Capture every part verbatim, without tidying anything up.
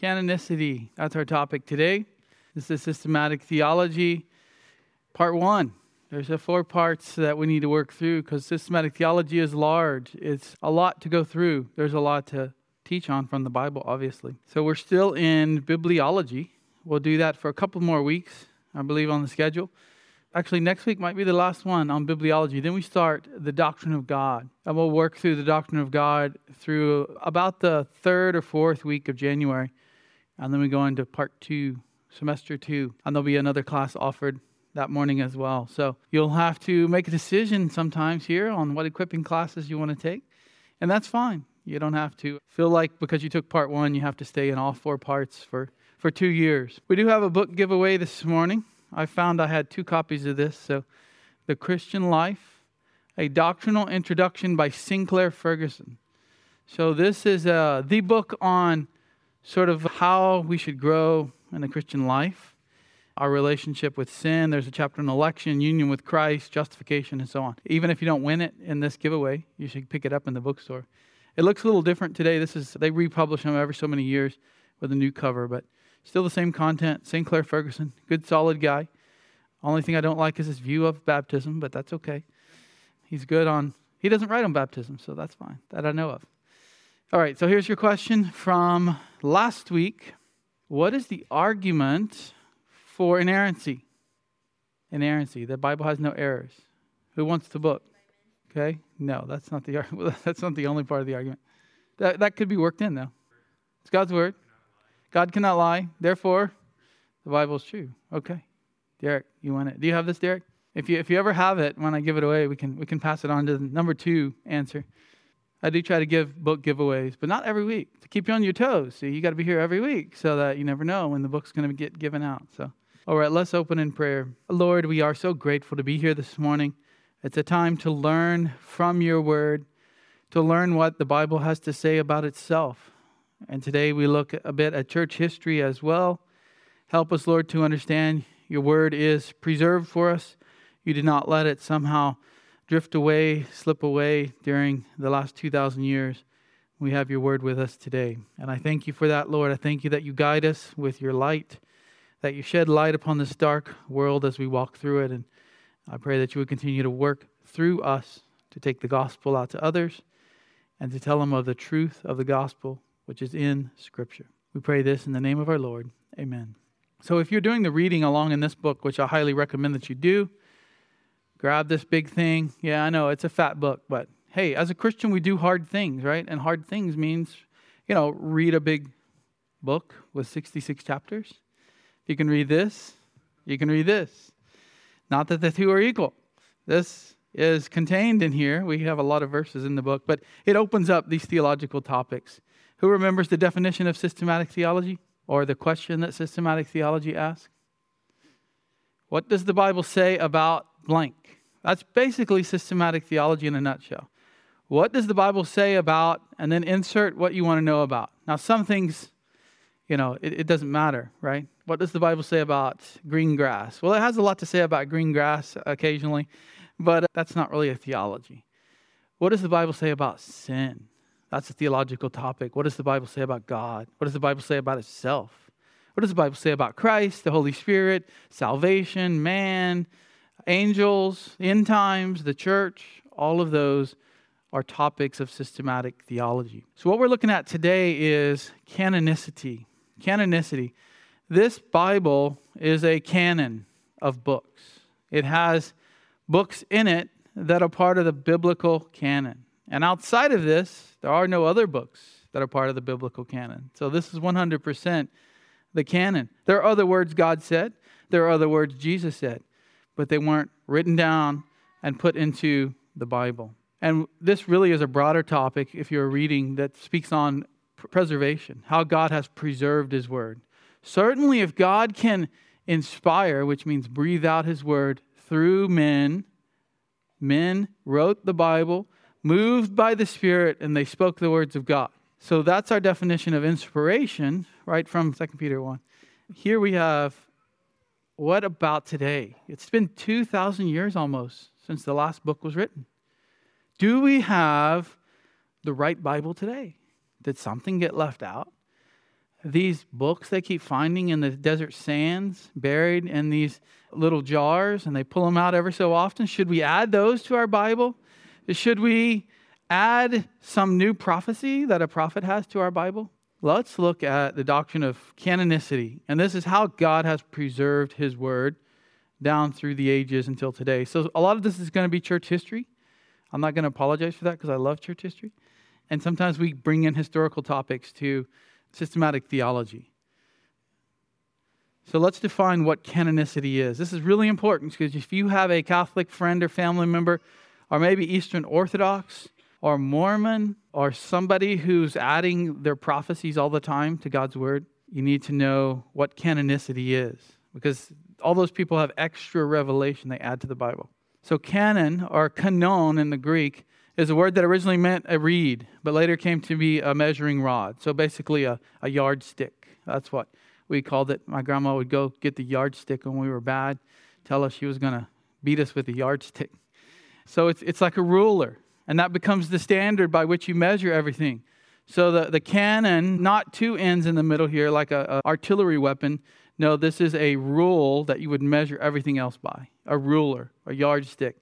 Canonicity, that's our topic today. This is systematic theology, part one. There's a four parts that we need to work through because systematic theology is large. It's a lot to go through. There's a lot to teach on from the Bible, obviously. So we're still in bibliology. We'll do that for a couple more weeks, I believe, on the schedule. Actually, next week might be the last one on bibliology. Then we start the doctrine of God. And we'll work through the doctrine of God through about the third or fourth week of January. And then we go into part two, semester two. And there'll be another class offered that morning as well. So you'll have to make a decision sometimes here on what equipping classes you want to take. And that's fine. You don't have to feel like because you took part one, you have to stay in all four parts for, for two years. We do have a book giveaway this morning. I found I had two copies of this. So, The Christian Life, a Doctrinal Introduction by Sinclair Ferguson. So this is uh, the book on sort of how we should grow in the Christian life, our relationship with sin. There's a chapter on election, union with Christ, justification, and so on. Even if you don't win it in this giveaway, you should pick it up in the bookstore. It looks a little different today. This is they republish them every so many years with a new cover, but still the same content. Sinclair Ferguson, good solid guy. Only thing I don't like is his view of baptism, but that's okay. He's good on, he doesn't write on baptism, so that's fine, that I know of. All right, so here's your question from last week. What is the argument for inerrancy? Inerrancy, the Bible has no errors. Who wants the book? Okay, no, that's not the that's not the only part of the argument. That that could be worked in though. It's God's word. God cannot lie. Therefore, the Bible is true. Okay, Derek, you want it? Do you have this, Derek? If you if you ever have it, when I give it away, we can we can pass it on to the number two answer. I do try to give book giveaways, but not every week, to keep you on your toes. So you got to be here every week so that you never know when the book's going to get given out. So, all right, let's open in prayer. Lord, we are so grateful to be here this morning. It's a time to learn from your word, to learn what the Bible has to say about itself. And today we look a bit at church history as well. Help us, Lord, to understand your word is preserved for us. You did not let it somehow drift away, slip away during the last two thousand years. We have your word with us today. And I thank you for that, Lord. I thank you that you guide us with your light, that you shed light upon this dark world as we walk through it. And I pray that you would continue to work through us to take the gospel out to others and to tell them of the truth of the gospel, which is in Scripture. We pray this in the name of our Lord. Amen. So if you're doing the reading along in this book, which I highly recommend that you do, grab this big thing. Yeah, I know, it's a fat book, but hey, as a Christian, we do hard things, right? And hard things means, you know, read a big book with sixty-six chapters. If you can read this, you can read this. Not that the two are equal. This is contained in here. We have a lot of verses in the book, but it opens up these theological topics. Who remembers the definition of systematic theology or the question that systematic theology asks? What does the Bible say about blank? That's basically systematic theology in a nutshell. What does the Bible say about, and then insert what you want to know about. Now, some things, you know, it, it doesn't matter, right? What does the Bible say about green grass? Well, it has a lot to say about green grass occasionally, but that's not really a theology. What does the Bible say about sin? That's a theological topic. What does the Bible say about God? What does the Bible say about itself? What does the Bible say about Christ, the Holy Spirit, salvation, man, angels, end times, the church? All of those are topics of systematic theology. So what we're looking at today is canonicity. Canonicity. This Bible is a canon of books. It has books in it that are part of the biblical canon. And outside of this, there are no other books that are part of the biblical canon. So this is one hundred percent the canon. There are other words God said. There are other words Jesus said. But they weren't written down and put into the Bible. And this really is a broader topic, if you're reading, that speaks on preservation. How God has preserved His Word. Certainly if God can inspire, which means breathe out His Word through men. Men wrote the Bible, moved by the Spirit, and they spoke the words of God. So that's our definition of inspiration, right from Second Peter one. Here we have, what about today? It's been two thousand years almost since the last book was written. Do we have the right Bible today? Did something get left out? these books they keep finding in the desert sands, buried in these little jars, and they pull them out ever so often. Should we add those to our Bible? Should we add some new prophecy that a prophet has to our Bible? Let's look at the doctrine of canonicity. And this is how God has preserved his word down through the ages until today. So a lot of this is going to be church history. I'm not going to apologize for that because I love church history. And sometimes we bring in historical topics to systematic theology. So let's define what canonicity is. This is really important because if you have a Catholic friend or family member, or maybe Eastern Orthodox, or Mormon, or somebody who's adding their prophecies all the time to God's word, you need to know what canonicity is, because all those people have extra revelation they add to the Bible. So canon, or kanon in the Greek, is a word that originally meant a reed, but later came to be a measuring rod. So basically a, a yardstick. That's what we called it. My grandma would go get the yardstick when we were bad, tell us she was going to beat us with the yardstick. So it's it's like a ruler, and that becomes the standard by which you measure everything. So the, the canon, not two ends in the middle here like a, a artillery weapon. No, this is a rule that you would measure everything else by, a ruler, a yardstick.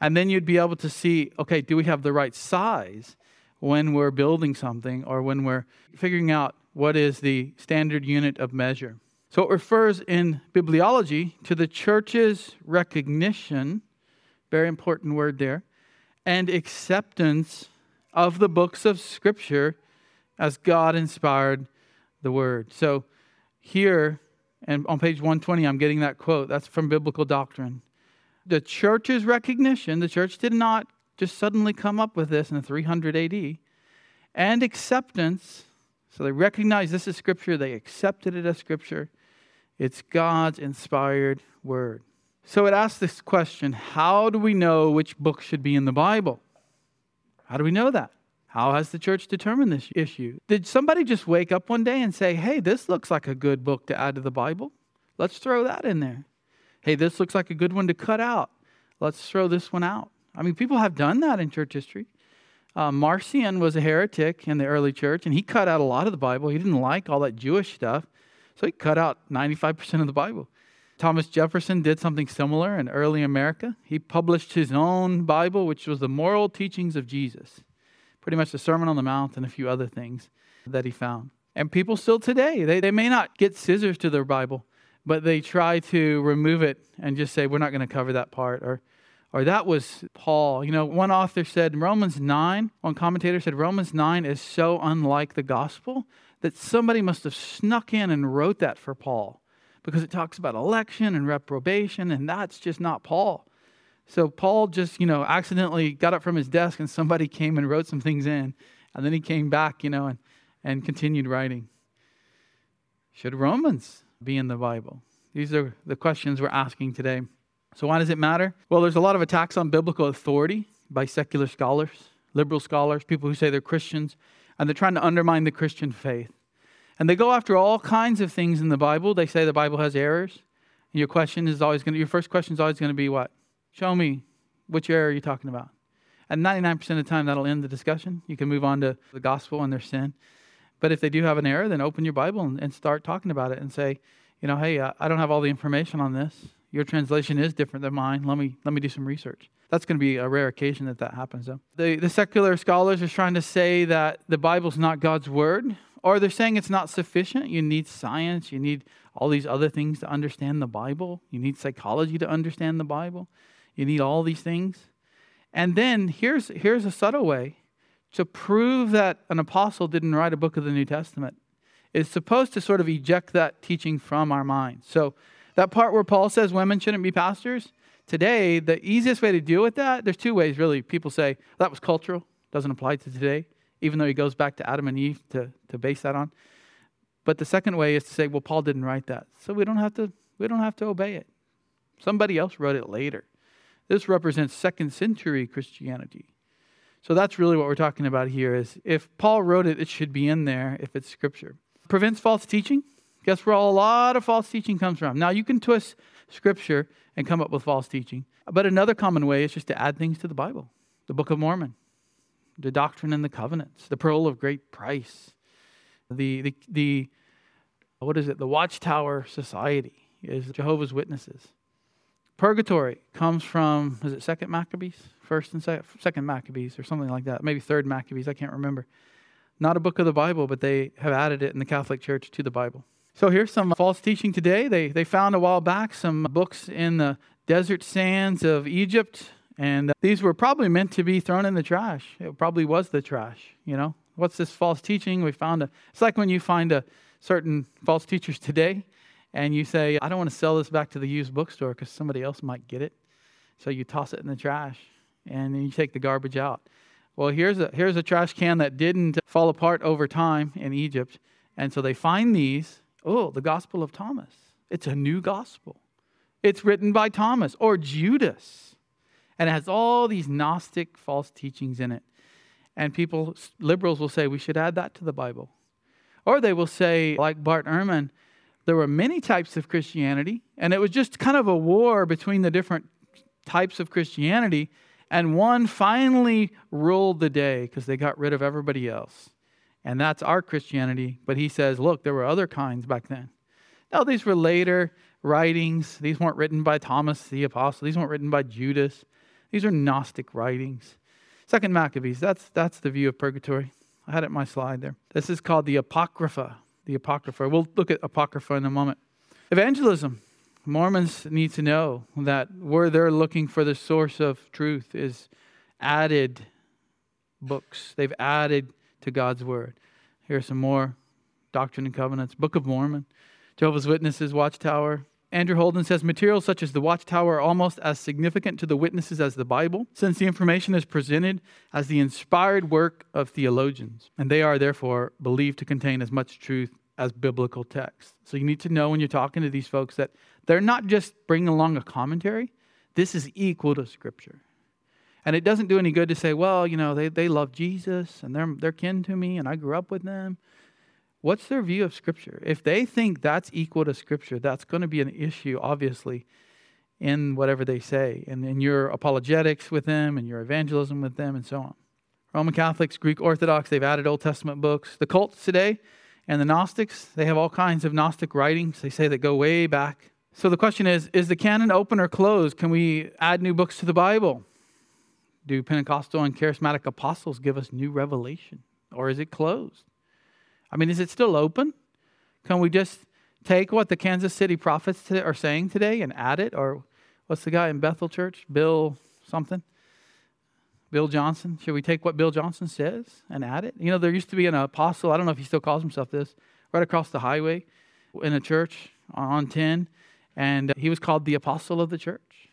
And then you'd be able to see, okay, do we have the right size when we're building something or when we're figuring out what is the standard unit of measure? So it refers in bibliology to the church's recognition, very important word there, and acceptance of the books of Scripture as God inspired the Word. So here, and on page one twenty, I'm getting that quote. That's from Biblical Doctrine. The church's recognition, the church did not just suddenly come up with this in three hundred A D, and acceptance. So they recognized this is Scripture. They accepted it as Scripture. It's God's inspired Word. So it asks this question, how do we know which book should be in the Bible? How do we know that? How has the church determined this issue? Did somebody just wake up one day and say, hey, this looks like a good book to add to the Bible. Let's throw that in there. Hey, this looks like a good one to cut out. Let's throw this one out. I mean, people have done that in church history. Uh, Marcion was a heretic in the early church, and he cut out a lot of the Bible. He didn't like all that Jewish stuff, so he cut out ninety-five percent of the Bible. Thomas Jefferson did something similar in early America. He published his own Bible, which was the moral teachings of Jesus. Pretty much the Sermon on the Mount and a few other things that he found. And people still today, they, they may not get scissors to their Bible, but they try to remove it and just say, we're not going to cover that part. Or or that was Paul. You know, one author said Romans nine, one commentator said Romans nine is so unlike the gospel that somebody must have snuck in and wrote that for Paul, because it talks about election and reprobation, and that's just not Paul. So Paul just, you know, accidentally got up from his desk and somebody came and wrote some things in, and then he came back, you know, and, and continued writing. Should Romans be in the Bible? These are the questions we're asking today. So why does it matter? Well, there's a lot of attacks on biblical authority by secular scholars, liberal scholars, people who say they're Christians, and they're trying to undermine the Christian faith. And they go after all kinds of things in the Bible. They say the Bible has errors. And your question is always going to, your first question is always going to be what? Show me which error you're talking about. And ninety-nine percent of the time, that'll end the discussion. You can move on to the gospel and their sin. But if they do have an error, then open your Bible and, and start talking about it and say, you know, hey, I, I don't have all the information on this. Your translation is different than mine. Let me let me do some research. That's going to be a rare occasion that that happens, though. The, the secular scholars are trying to say that the Bible's not God's word. Or they're saying it's not sufficient. You need science. You need all these other things to understand the Bible. You need psychology to understand the Bible. You need all these things. And then here's here's a subtle way to prove that an apostle didn't write a book of the New Testament. It's supposed to sort of eject that teaching from our minds. So that part where Paul says women shouldn't be pastors, today, the easiest way to deal with that, there's two ways really. People say, that was cultural, doesn't apply to today, even though he goes back to Adam and Eve to, to base that on. But the second way is to say, well, Paul didn't write that, so we don't have to we don't have to obey it. Somebody else wrote it later. This represents second century Christianity. So that's really what we're talking about here is if Paul wrote it, it should be in there if it's Scripture. Prevents false teaching. Guess where a lot of false teaching comes from. Now, you can twist Scripture and come up with false teaching. But another common way is just to add things to the Bible. The Book of Mormon. The Doctrine and the Covenants, the Pearl of Great Price, the the, the what is it? The Watchtower Society is Jehovah's Witnesses. Purgatory comes from, is it Second Maccabees? First and Second, Second Maccabees or something like that. Maybe Third Maccabees, I can't remember. Not a book of the Bible, but they have added it in the Catholic Church to the Bible. So here's some false teaching today. They they found a while back some books in the desert sands of Egypt, and these were probably meant to be thrown in the trash. It probably was the trash, you know. What's this false teaching? We found a, it's like when you find a certain false teachers today, and you say, I don't want to sell this back to the used bookstore because somebody else might get it. So you toss it in the trash, and then you take the garbage out. Well, here's a here's a trash can that didn't fall apart over time in Egypt. And so they find these. Oh, the Gospel of Thomas. It's a new gospel. It's written by Thomas or Judas. And it has all these Gnostic false teachings in it. And people, liberals will say, we should add that to the Bible. Or they will say, like Bart Ehrman, there were many types of Christianity, and it was just kind of a war between the different types of Christianity, and one finally ruled the day because they got rid of everybody else. And that's our Christianity. But he says, look, there were other kinds back then. No, these were later writings. These weren't written by Thomas the Apostle. These weren't written by Judas. These are Gnostic writings. Second Maccabees, that's, that's the view of purgatory. I had it in my slide there. This is called the Apocrypha. The Apocrypha. We'll look at Apocrypha in a moment. Evangelism. Mormons need to know that where they're looking for the source of truth is added books. They've added to God's Word. Here's some more. Doctrine and Covenants. Book of Mormon. Jehovah's Witnesses. Watchtower. Andrew Holden says, materials such as the Watchtower are almost as significant to the witnesses as the Bible, since the information is presented as the inspired work of theologians, and they are therefore believed to contain as much truth as biblical text. So you need to know when you're talking to these folks that they're not just bringing along a commentary. This is equal to Scripture. And it doesn't do any good to say, well, you know, they, they love Jesus and they're, they're kin to me and I grew up with them. What's their view of Scripture? If they think that's equal to Scripture, that's going to be an issue, obviously, in whatever they say, and in your apologetics with them and your evangelism with them and so on. Roman Catholics, Greek Orthodox, they've added Old Testament books. The cults today, and the Gnostics, they have all kinds of Gnostic writings, they say, that go way back. So the question is, is the canon open or closed? Can we add new books to the Bible? Do Pentecostal and charismatic apostles give us new revelation? Or is it closed? I mean, is it still open? Can we just take what the Kansas City prophets are saying today and add it? Or what's the guy in Bethel Church? Bill something? Bill Johnson. Should we take what Bill Johnson says and add it? You know, there used to be an apostle, I don't know if he still calls himself this, right across the highway in a church on ten, and he was called the apostle of the church.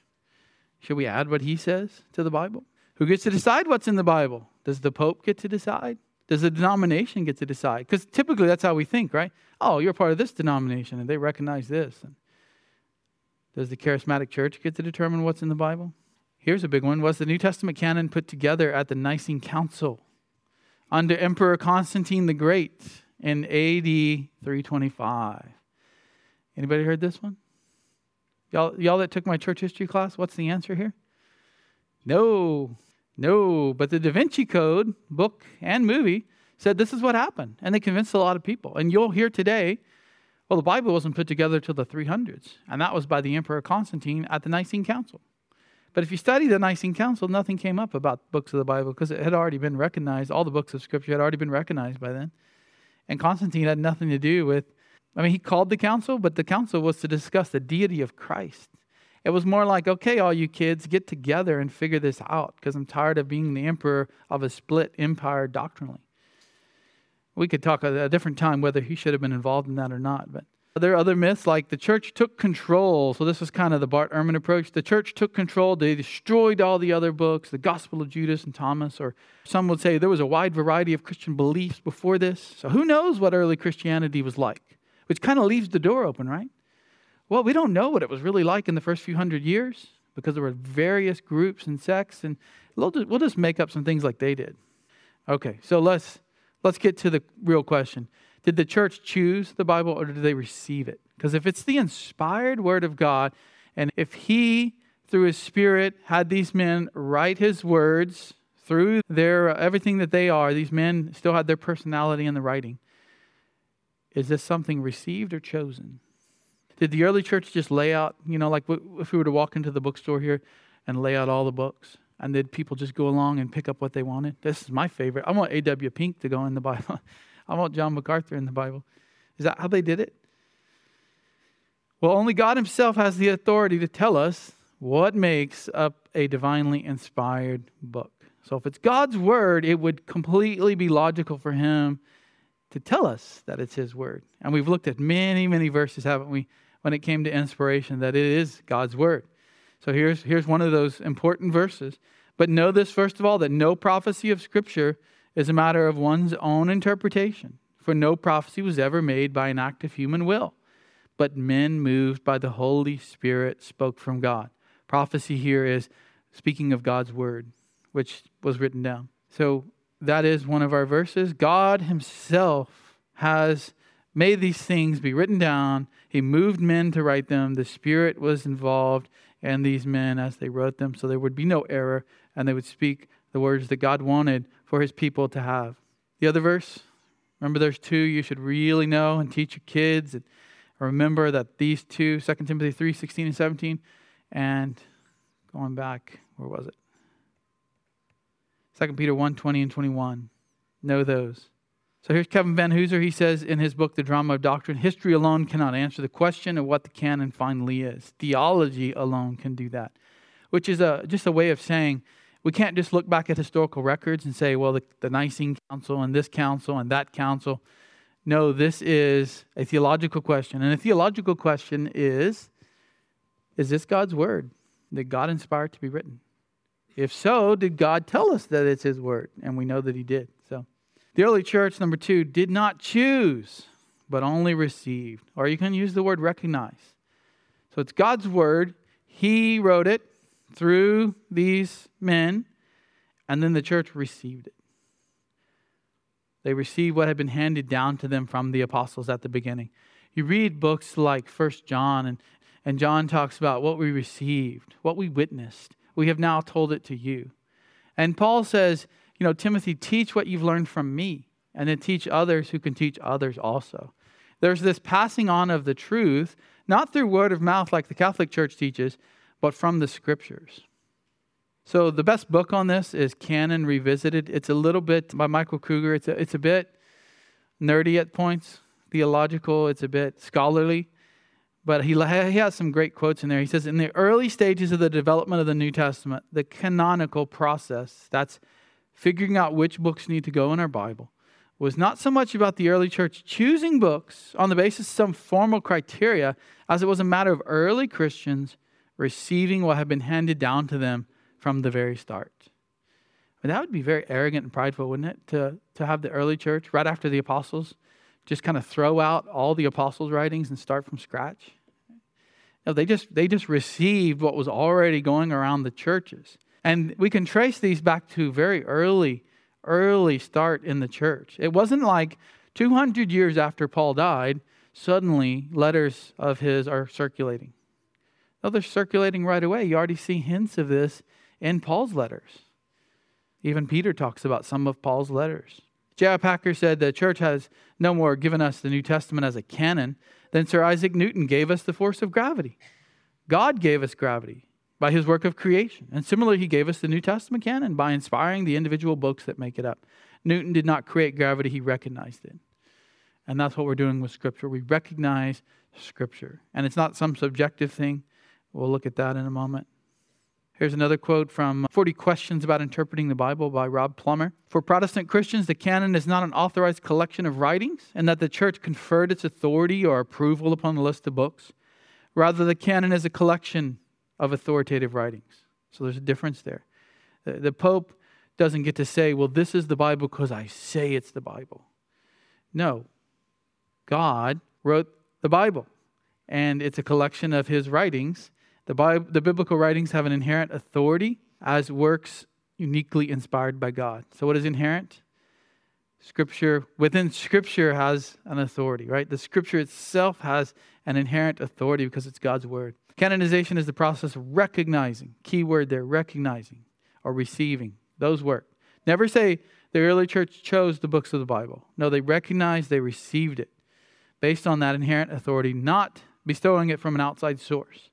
Should we add what he says to the Bible? Who gets to decide what's in the Bible? Does the Pope get to decide? Does the denomination get to decide? Because typically that's how we think, right? Oh, you're part of this denomination, and they recognize this. And does the charismatic church get to determine what's in the Bible? Here's a big one. Was the New Testament canon put together at the Nicene Council under Emperor Constantine the Great in A D three twenty-five? Anybody heard this one? Y'all, y'all that took my church history class, what's the answer here? No, no. But the Da Vinci Code, book and movie, said this is what happened. And they convinced a lot of people. And you'll hear today, well, the Bible wasn't put together till the three hundreds. And that was by the Emperor Constantine at the Nicene Council. But if you study the Nicene Council, nothing came up about books of the Bible because it had already been recognized. All the books of Scripture had already been recognized by then. And Constantine had nothing to do with, I mean, he called the council, but the council was to discuss the deity of Christ. It was more like, okay, all you kids, get together and figure this out because I'm tired of being the emperor of a split empire doctrinally. We could talk at a different time whether he should have been involved in that or not, but there are other myths like the church took control. So this was kind of the Bart Ehrman approach. The church took control. They destroyed all the other books, the Gospel of Judas and Thomas. Or some would say there was a wide variety of Christian beliefs before this. So who knows what early Christianity was like, which kind of leaves the door open, right? Well, we don't know what it was really like in the first few hundred years because there were various groups and sects. And we'll just make up some things like they did. Okay, so let's let's get to the real question. Did the church choose the Bible or did they receive it? Because if it's the inspired word of God, and if he, through his Spirit, had these men write his words through their uh, everything that they are, these men still had their personality in the writing. Is this something received or chosen? Did the early church just lay out, you know, like if we were to walk into the bookstore here and lay out all the books, and did people just go along and pick up what they wanted? This is my favorite. I want A W Pink to go in the Bible. I want John MacArthur in the Bible. Is that how they did it? Well, only God himself has the authority to tell us what makes up a divinely inspired book. So if it's God's word, it would completely be logical for him to tell us that it's his word. And we've looked at many, many verses, haven't we, when it came to inspiration, that it is God's word. So here's, here's one of those important verses. But know this, first of all, that no prophecy of Scripture is a matter of one's own interpretation. For no prophecy was ever made by an act of human will, but men moved by the Holy Spirit spoke from God. Prophecy here is speaking of God's word, which was written down. So that is one of our verses. God himself has made these things be written down. He moved men to write them. The Spirit was involved in these men as they wrote them, so there would be no error, and they would speak the words that God wanted for his people to have. The other verse, remember there's two you should really know and teach your kids. And remember that these two, Second Timothy three, sixteen and seventeen, and going back, where was it? Second Peter one, twenty and twenty-one. Know those. So here's Kevin Van Hooser. He says in his book, The Drama of Doctrine, history alone cannot answer the question of what the canon finally is. Theology alone can do that, which is a just a way of saying we can't just look back at historical records and say, well, the, the Nicene Council and this council and that council. No, this is a theological question. And a theological question is, is this God's word that God inspired to be written? If so, did God tell us that it's his word? And we know that he did. So the early church, number two, did not choose, but only received. Or you can use the word recognize. So it's God's word. He wrote it through these men, and then the church received it. They received what had been handed down to them from the apostles at the beginning. You read books like First John, and, and John talks about what we received, what we witnessed. We have now told it to you. And Paul says, you know, Timothy, teach what you've learned from me, and then teach others who can teach others also. There's this passing on of the truth, not through word of mouth like the Catholic Church teaches, but from the Scriptures. So the best book on this is Canon Revisited. It's a little bit by Michael Kruger. It's a, it's a bit nerdy at points, theological. It's a bit scholarly. But he, he has some great quotes in there. He says, in the early stages of the development of the New Testament, the canonical process, that's figuring out which books need to go in our Bible, was not so much about the early church choosing books on the basis of some formal criteria, as it was a matter of early Christians receiving what had been handed down to them from the very start. But that would be very arrogant and prideful, wouldn't it? To, to have the early church, right after the apostles, just kind of throw out all the apostles' writings and start from scratch. No, they just they just received what was already going around the churches. And we can trace these back to very early, early start in the church. It wasn't like two hundred years after Paul died, suddenly letters of his are circulating. No, they're circulating right away. You already see hints of this in Paul's letters. Even Peter talks about some of Paul's letters. J I. Packer said the church has no more given us the New Testament as a canon than Sir Isaac Newton gave us the force of gravity. God gave us gravity by his work of creation. And similarly, he gave us the New Testament canon by inspiring the individual books that make it up. Newton did not create gravity, he recognized it. And that's what we're doing with Scripture. We recognize Scripture. And it's not some subjective thing. We'll look at that in a moment. Here's another quote from forty Questions About Interpreting the Bible by Rob Plummer. For Protestant Christians, the canon is not an authorized collection of writings, and that the church conferred its authority or approval upon the list of books. Rather, the canon is a collection of authoritative writings. So there's a difference there. The, the Pope doesn't get to say, well, this is the Bible because I say it's the Bible. No. God wrote the Bible, and it's a collection of his writings. The, Bible, the biblical writings have an inherent authority as works uniquely inspired by God. So what is inherent? Scripture, within Scripture has an authority, right? The Scripture itself has an inherent authority because it's God's word. Canonization is the process of recognizing, key word there, recognizing or receiving. Those work. Never say the early church chose the books of the Bible. No, they recognized, they received it. based on that inherent authority, not bestowing it from an outside source.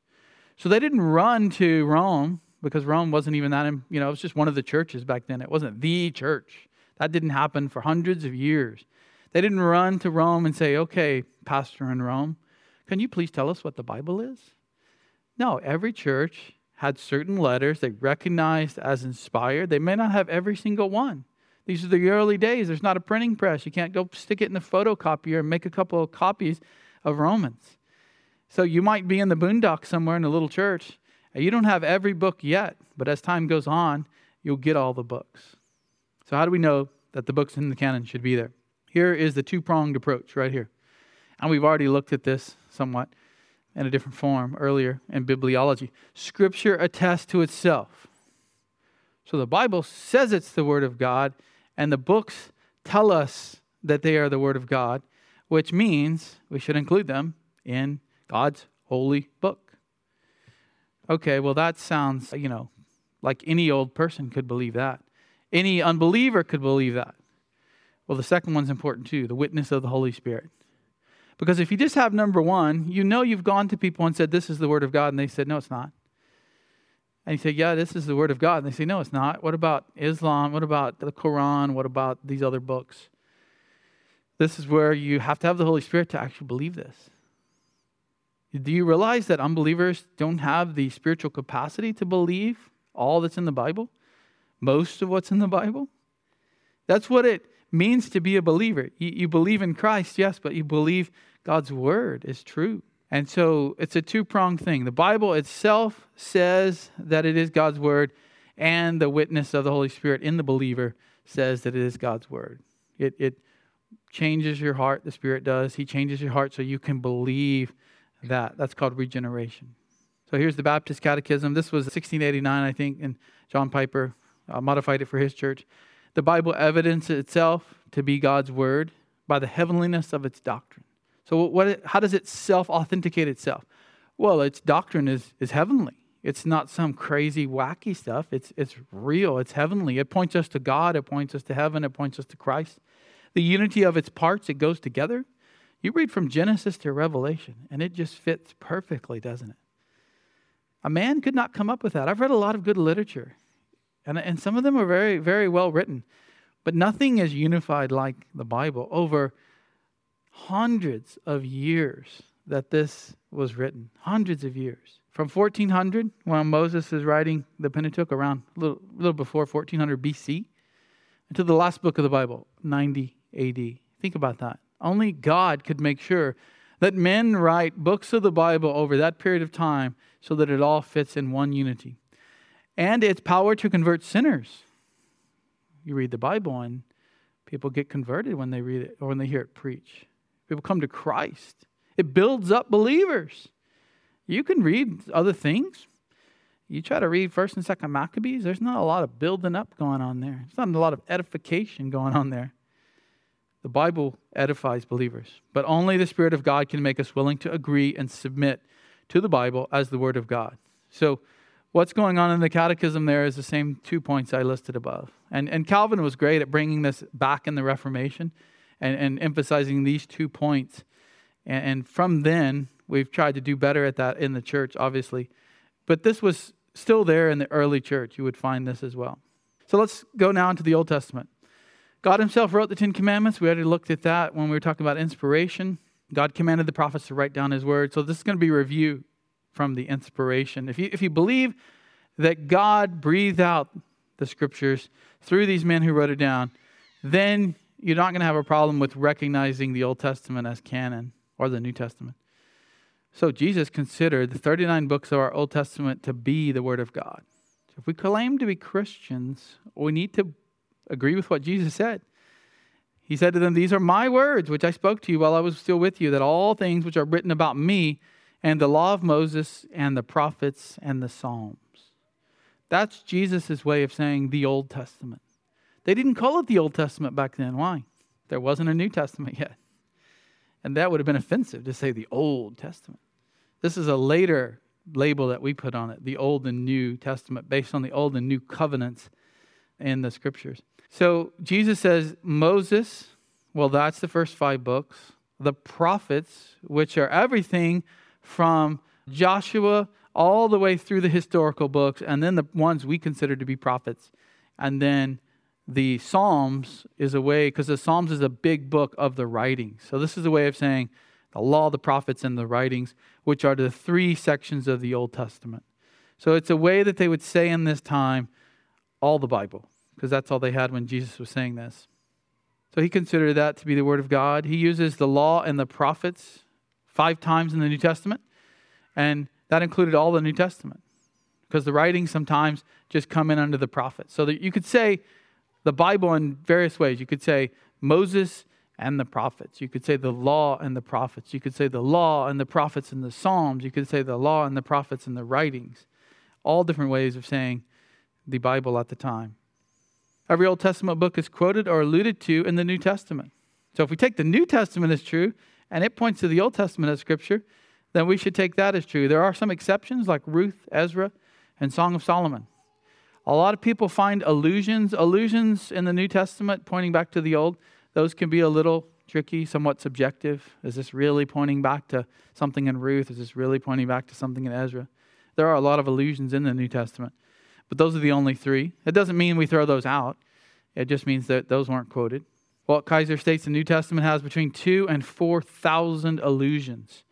So they didn't run to Rome because Rome wasn't even that, you know, it was just one of the churches back then. It wasn't the church. That didn't happen for hundreds of years. They didn't run to Rome and say, okay, pastor in Rome, can you please tell us what the Bible is? No, every church had certain letters they recognized as inspired. They may not have every single one. These are the early days. There's not a printing press. You can't go stick it in a photocopier and make a couple of copies of Romans. So you might be in the boondock somewhere in a little church, and you don't have every book yet, but as time goes on, you'll get all the books. So how do we know that the books in the canon should be there? Here is the two-pronged approach right here. And we've already looked at this somewhat in a different form earlier in bibliology. Scripture attests to itself. So the Bible says it's the Word of God, and the books tell us that they are the Word of God, which means we should include them in God's holy book. Okay, well that sounds, you know, like any old person could believe that. Any unbeliever could believe that. Well, the second one's important too, the witness of the Holy Spirit. Because if you just have number one, you know you've gone to people and said, this is the Word of God, and they said, no, it's not. And you say, yeah, this is the Word of God. And they say, no, it's not. What about Islam? What about the Quran? What about these other books? This is where you have to have the Holy Spirit to actually believe this. Do you realize that unbelievers don't have the spiritual capacity to believe all that's in the Bible? Most of what's in the Bible? That's what it means to be a believer. You, you believe in Christ, yes, but you believe God's Word is true. And so it's a two-pronged thing. The Bible itself says that it is God's Word, and the witness of the Holy Spirit in the believer says that it is God's Word. It, it changes your heart, the Spirit does. He changes your heart so you can believe that. That's called regeneration. So here's the Baptist Catechism. This was sixteen eighty-nine, I think, and John Piper uh, modified it for his church. The Bible evidences itself to be God's Word by the heavenliness of its doctrine. So what? How does it self-authenticate itself? Well, its doctrine is, is heavenly. It's not some crazy, wacky stuff. It's it's real. It's heavenly. It points us to God. It points us to heaven. It points us to Christ. The unity of its parts, it goes together. You read from Genesis to Revelation, and it just fits perfectly, doesn't it? A man could not come up with that. I've read a lot of good literature, and, and some of them are very, very well written. But nothing is unified like the Bible over hundreds of years that this was written. Hundreds of years. From fourteen hundred, when Moses is writing the Pentateuch, around a little, little before fourteen hundred B C, until the last book of the Bible, ninety A D. Think about that. Only God could make sure that men write books of the Bible over that period of time so that it all fits in one unity. And its power to convert sinners. You read the Bible and people get converted when they read it or when they hear it preached. People come to Christ. It builds up believers. You can read other things. You try to read First and Second Maccabees, there's not a lot of building up going on there. There's not a lot of edification going on there. The Bible edifies believers, but only the Spirit of God can make us willing to agree and submit to the Bible as the Word of God. So what's going on in the catechism there is the same two points I listed above. And, and Calvin was great at bringing this back in the Reformation. And, and emphasizing these two points. And, and from then, we've tried to do better at that in the church, obviously. But this was still there in the early church. You would find this as well. So let's go now into the Old Testament. God himself wrote the Ten Commandments. We already looked at that when we were talking about inspiration. God commanded the prophets to write down his word. So this is going to be a review from the inspiration. If you, if you believe that God breathed out the scriptures through these men who wrote it down, then you're not going to have a problem with recognizing the Old Testament as canon or the New Testament. So Jesus considered the thirty-nine books of our Old Testament to be the Word of God. So if we claim to be Christians, we need to agree with what Jesus said. He said to them, these are my words, which I spoke to you while I was still with you, that all things which are written about me and the law of Moses and the prophets and the Psalms. That's Jesus' way of saying the Old Testament. They didn't call it the Old Testament back then. Why? There wasn't a New Testament yet. And that would have been offensive to say the Old Testament. This is a later label that we put on it, the Old and New Testament, based on the Old and New Covenants in the Scriptures. So Jesus says, Moses, well, that's the first five books. the prophets, which are everything from Joshua all the way through the historical books, and then the ones we consider to be prophets. And then the Psalms is a way, because the Psalms is a big book of the writings. So this is a way of saying the law, the prophets, and the writings, which are the three sections of the Old Testament. So it's a way that they would say in this time, all the Bible, because that's all they had when Jesus was saying this. So he considered that to be the Word of God. He uses the law and the prophets five times in the New Testament, and that included all the New Testament, because the writings sometimes just come in under the prophets. So that you could say the Bible in various ways. You could say Moses and the prophets. You could say the law and the prophets. You could say the law and the prophets and the Psalms. You could say the law and the prophets and the writings. All different ways of saying the Bible at the time. Every Old Testament book is quoted or alluded to in the New Testament. So if we take the New Testament as true, and it points to the Old Testament as Scripture, then we should take that as true. There are some exceptions like Ruth, Ezra, and Song of Solomon. A lot of people find allusions, allusions in the New Testament pointing back to the Old. Those can be a little tricky, somewhat subjective. Is this really pointing back to something in Ruth? Is this really pointing back to something in Ezra? There are a lot of allusions in the New Testament. But those are the only three. It doesn't mean we throw those out. It just means that those weren't quoted. Walt Kaiser states the New Testament has between two and four thousand allusions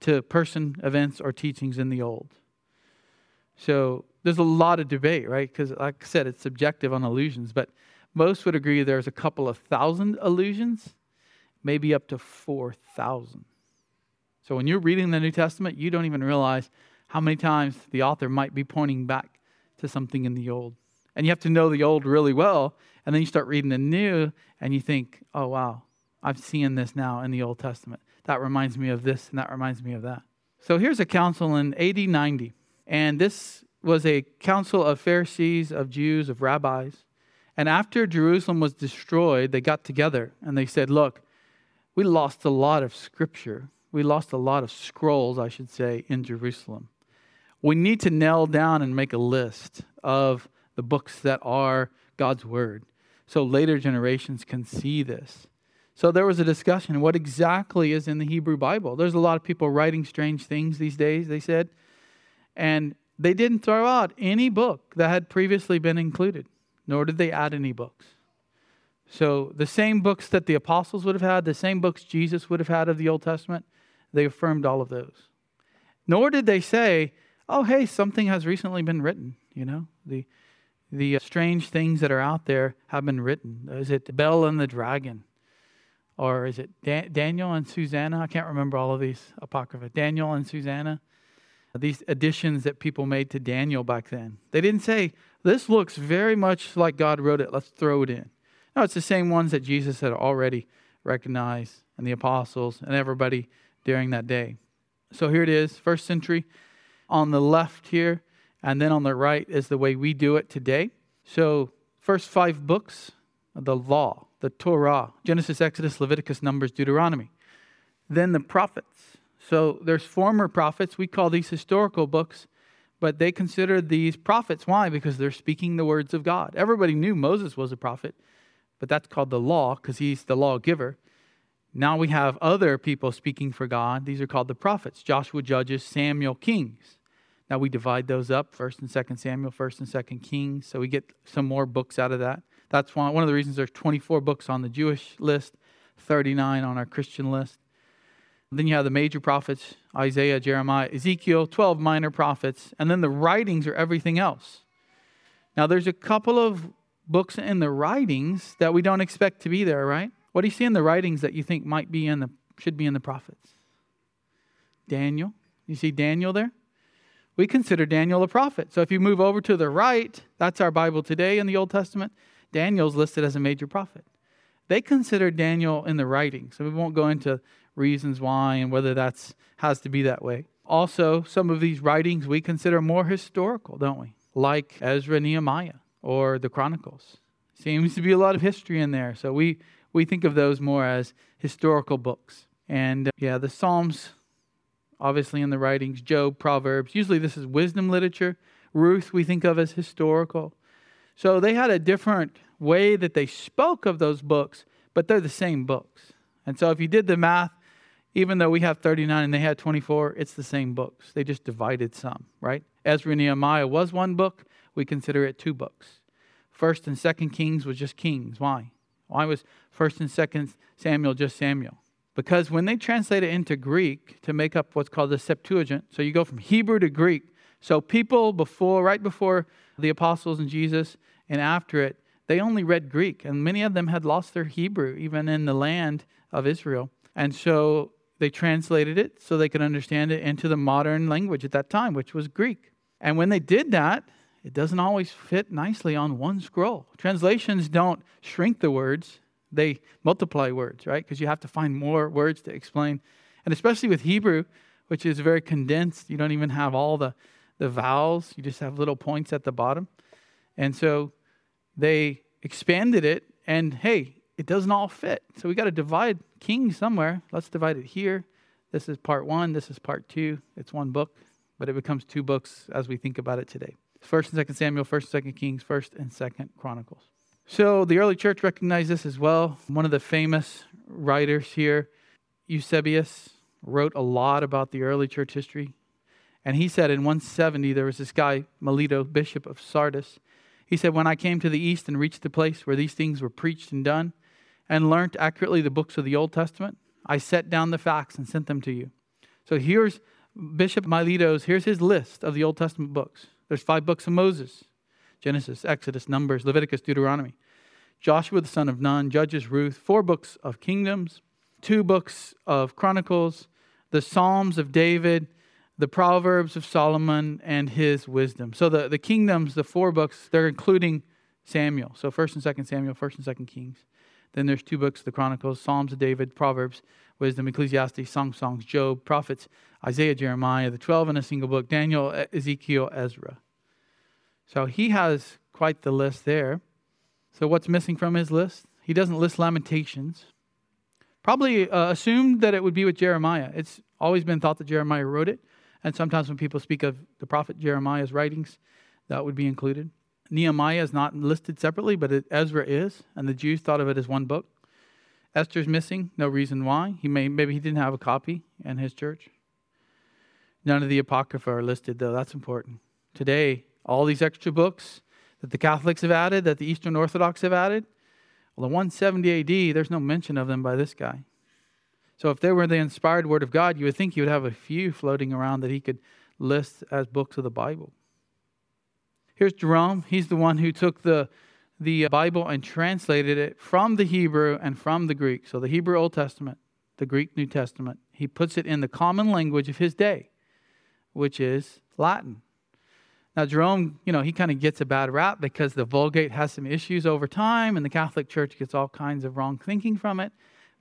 to person, events, or teachings in the Old. So there's a lot of debate, right? Because like I said, it's subjective on allusions. But most would agree there's a couple of thousand allusions, maybe up to four thousand. So when you're reading the New Testament, you don't even realize how many times the author might be pointing back to something in the Old. And you have to know the Old really well, and then you start reading the New, and you think, oh, wow, I've seen this now in the Old Testament. That reminds me of this, and that reminds me of that. So here's a council in A D ninety, and this was a council of Pharisees, of Jews, of rabbis. And after Jerusalem was destroyed, they got together, and they said, look, we lost a lot of Scripture. We lost a lot of scrolls, I should say, in Jerusalem. We need to nail down and make a list of the books that are God's Word, so later generations can see this. So there was a discussion, what exactly is in the Hebrew Bible? There's a lot of people writing strange things these days, they said. And they didn't throw out any book that had previously been included, nor did they add any books. So the same books that the apostles would have had, the same books Jesus would have had of the Old Testament, they affirmed all of those. Nor did they say, oh, hey, something has recently been written, you know. The the strange things that are out there have been written. Is it Bel and the Dragon? Or is it Dan- Daniel and Susanna? I can't remember all of these Apocrypha. Daniel and Susanna. These additions that people made to Daniel back then. They didn't say, this looks very much like God wrote it. Let's throw it in. No, it's the same ones that Jesus had already recognized and the apostles and everybody during that day. So here it is, first century. On the left here, and then on the right is the way we do it today. So, first five books, the law, the Torah, Genesis, Exodus, Leviticus, Numbers, Deuteronomy. Then the prophets. So, there's former prophets. We call these historical books, but they consider these prophets. Why? Because they're speaking the words of God. Everybody knew Moses was a prophet, but that's called the law because he's the lawgiver. Now we have other people speaking for God. These are called the prophets. Joshua, Judges, Samuel, Kings. Now we divide those up, First and Second Samuel, First and Second Kings. So we get some more books out of that. That's one, one of the reasons there's twenty-four books on the Jewish list, thirty-nine on our Christian list. Then you have the major prophets, Isaiah, Jeremiah, Ezekiel, twelve minor prophets. And then the writings are everything else. Now there's a couple of books in the writings that we don't expect to be there, right? What do you see in the writings that you think might be in the, should be in the prophets? Daniel. You see Daniel there? We consider Daniel a prophet. So if you move over to the right, that's our Bible today in the Old Testament. Daniel's listed as a major prophet. They consider Daniel in the writings. So we won't go into reasons why and whether that's has to be that way. Also, some of these writings we consider more historical, don't we? Like Ezra, Nehemiah, or the Chronicles. Seems to be a lot of history in there. So we, we think of those more as historical books. And uh, yeah, the Psalms, obviously in the writings, Job, Proverbs. Usually this is wisdom literature. Ruth we think of as historical. So they had a different way that they spoke of those books, but they're the same books. And so if you did the math, Even though we have thirty-nine and they had twenty-four, it's the same books. They just divided some, right? Ezra and Nehemiah was one book. We consider it two books. First and Second Kings was just Kings. Why? Why was First and Second Samuel just Samuel? Because when they translate it into Greek to make up what's called the Septuagint, so you go from Hebrew to Greek. So people before, right before the apostles and Jesus and after it, they only read Greek. And many of them had lost their Hebrew, even in the land of Israel. And so they translated it so they could understand it into the modern language at that time, which was Greek. And when they did that, it doesn't always fit nicely on one scroll. Translations don't shrink the words. They multiply words, right? Because you have to find more words to explain. And especially with Hebrew, which is very condensed. You don't even have all the, the vowels. You just have little points at the bottom. And so they expanded it. And hey, it doesn't all fit. So we got to divide King somewhere. Let's divide it here. This is part one. This is part two. It's one book. But it becomes two books as we think about it today. First and Second Samuel, First and Second Kings, First and Second Chronicles. So the early church recognized this as well. One of the famous writers here, Eusebius, wrote a lot about the early church history. And he said in one seventy, there was this guy, Melito, bishop of Sardis. He said, when I came to the east and reached the place where these things were preached and done, and learnt accurately the books of the Old Testament, I set down the facts and sent them to you. So here's Bishop Melito's, here's his list of the Old Testament books. There's five books of Moses. Genesis, Exodus, Numbers, Leviticus, Deuteronomy. Joshua, the son of Nun, Judges, Ruth, four books of Kingdoms, two books of Chronicles, the Psalms of David, the Proverbs of Solomon, and his wisdom. So the, the Kingdoms, the four books, they're including Samuel. So First and Second Samuel, First and Second Kings. Then there's two books, the Chronicles, Psalms of David, Proverbs, Wisdom, Ecclesiastes, Song of Songs, Job, Prophets, Isaiah, Jeremiah, the twelve in a single book, Daniel, Ezekiel, Ezra. So he has quite the list there. So what's missing from his list? He doesn't list Lamentations. Probably uh, assumed that it would be with Jeremiah. It's always been thought that Jeremiah wrote it. And sometimes when people speak of the prophet Jeremiah's writings, that would be included. Nehemiah is not listed separately, but it, Ezra is. And the Jews thought of it as one book. Esther's missing. No reason why. He may Maybe he didn't have a copy in his church. None of the Apocrypha are listed, though. That's important. Today, all these extra books that the Catholics have added, that the Eastern Orthodox have added, well, the one seventy A D, there's no mention of them by this guy. So if they were the inspired Word of God, you would think he would have a few floating around that he could list as books of the Bible. Here's Jerome. He's the one who took the, the Bible and translated it from the Hebrew and from the Greek. So the Hebrew Old Testament, the Greek New Testament. He puts it in the common language of his day, which is Latin. Now, Jerome, you know, he kind of gets a bad rap because the Vulgate has some issues over time and the Catholic Church gets all kinds of wrong thinking from it.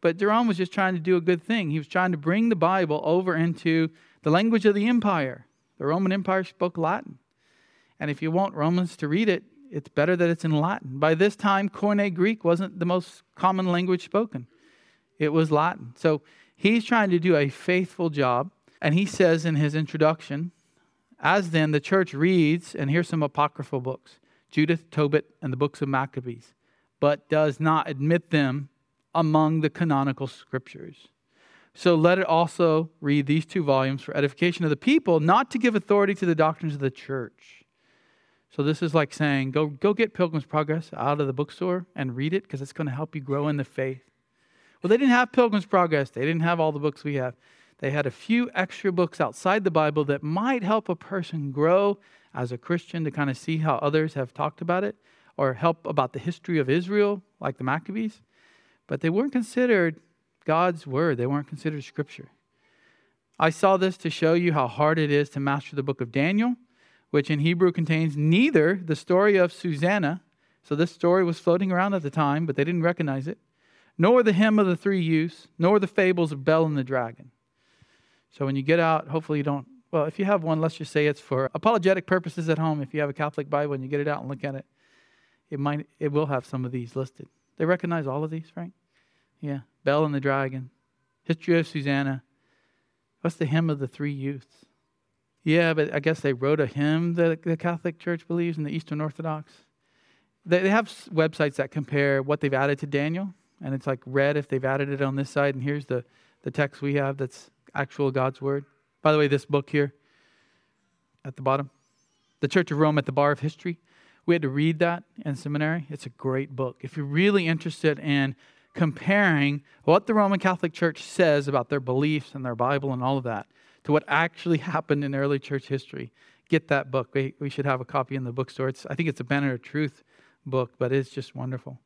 But Jerome was just trying to do a good thing. He was trying to bring the Bible over into the language of the empire. The Roman Empire spoke Latin. And if you want Romans to read it, it's better that it's in Latin. By this time, Koine Greek wasn't the most common language spoken. It was Latin. So he's trying to do a faithful job. And he says in his introduction, as then the church reads, and here's some apocryphal books, Judith, Tobit, and the books of Maccabees, but does not admit them among the canonical scriptures. So let it also read these two volumes for edification of the people, not to give authority to the doctrines of the church. So this is like saying, go, go get Pilgrim's Progress out of the bookstore and read it because it's going to help you grow in the faith. Well, they didn't have Pilgrim's Progress. They didn't have all the books we have. They had a few extra books outside the Bible that might help a person grow as a Christian to kind of see how others have talked about it or help about the history of Israel, like the Maccabees. But they weren't considered God's word. They weren't considered scripture. I saw this to show you how hard it is to master the book of Daniel, which in Hebrew contains neither the story of Susanna. So this story was floating around at the time, but they didn't recognize it. Nor the hymn of the three youths, nor the fables of Bel and the dragon. So when you get out, hopefully you don't, well, if you have one, let's just say it's for apologetic purposes at home. If you have a Catholic Bible and you get it out and look at it, it might, it will have some of these listed. They recognize all of these, right? Yeah. Bel and the Dragon. History of Susanna. What's the hymn of the three youths? Yeah, but I guess they wrote a hymn that the Catholic Church believes in the Eastern Orthodox. They, they have websites that compare what they've added to Daniel. And it's like red if they've added it on this side. And here's the the text we have that's actual God's Word. By the way, this book here at the bottom, The Church of Rome at the Bar of History, we had to read that in seminary. It's a great book. If you're really interested in comparing what the Roman Catholic Church says about their beliefs and their Bible and all of that to what actually happened in early church history, get that book. We, we should have a copy in the bookstore. It's, I think it's a Banner of Truth book, but it's just wonderful.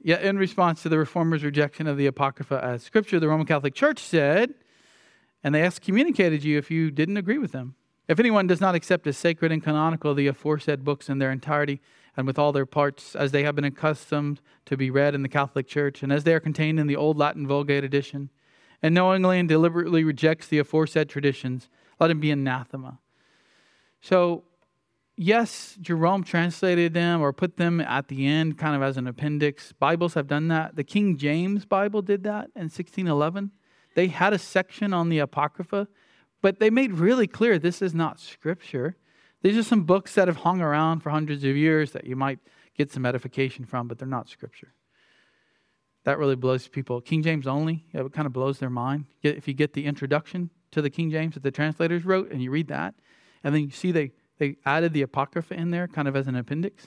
Yet in response to the Reformers' rejection of the Apocrypha as Scripture, the Roman Catholic Church said, and they excommunicated you if you didn't agree with them. If anyone does not accept as sacred and canonical the aforesaid books in their entirety and with all their parts, as they have been accustomed to be read in the Catholic Church, and as they are contained in the Old Latin Vulgate edition, and knowingly and deliberately rejects the aforesaid traditions, let him be anathema. So, yes, Jerome translated them or put them at the end kind of as an appendix. Bibles have done that. The King James Bible did that in sixteen eleven. They had a section on the Apocrypha, but they made really clear this is not Scripture. These are some books that have hung around for hundreds of years that you might get some edification from, but they're not Scripture. That really blows people. King James only, it kind of blows their mind. If you get the introduction to the King James that the translators wrote and you read that, and then you see they They added the Apocrypha in there kind of as an appendix.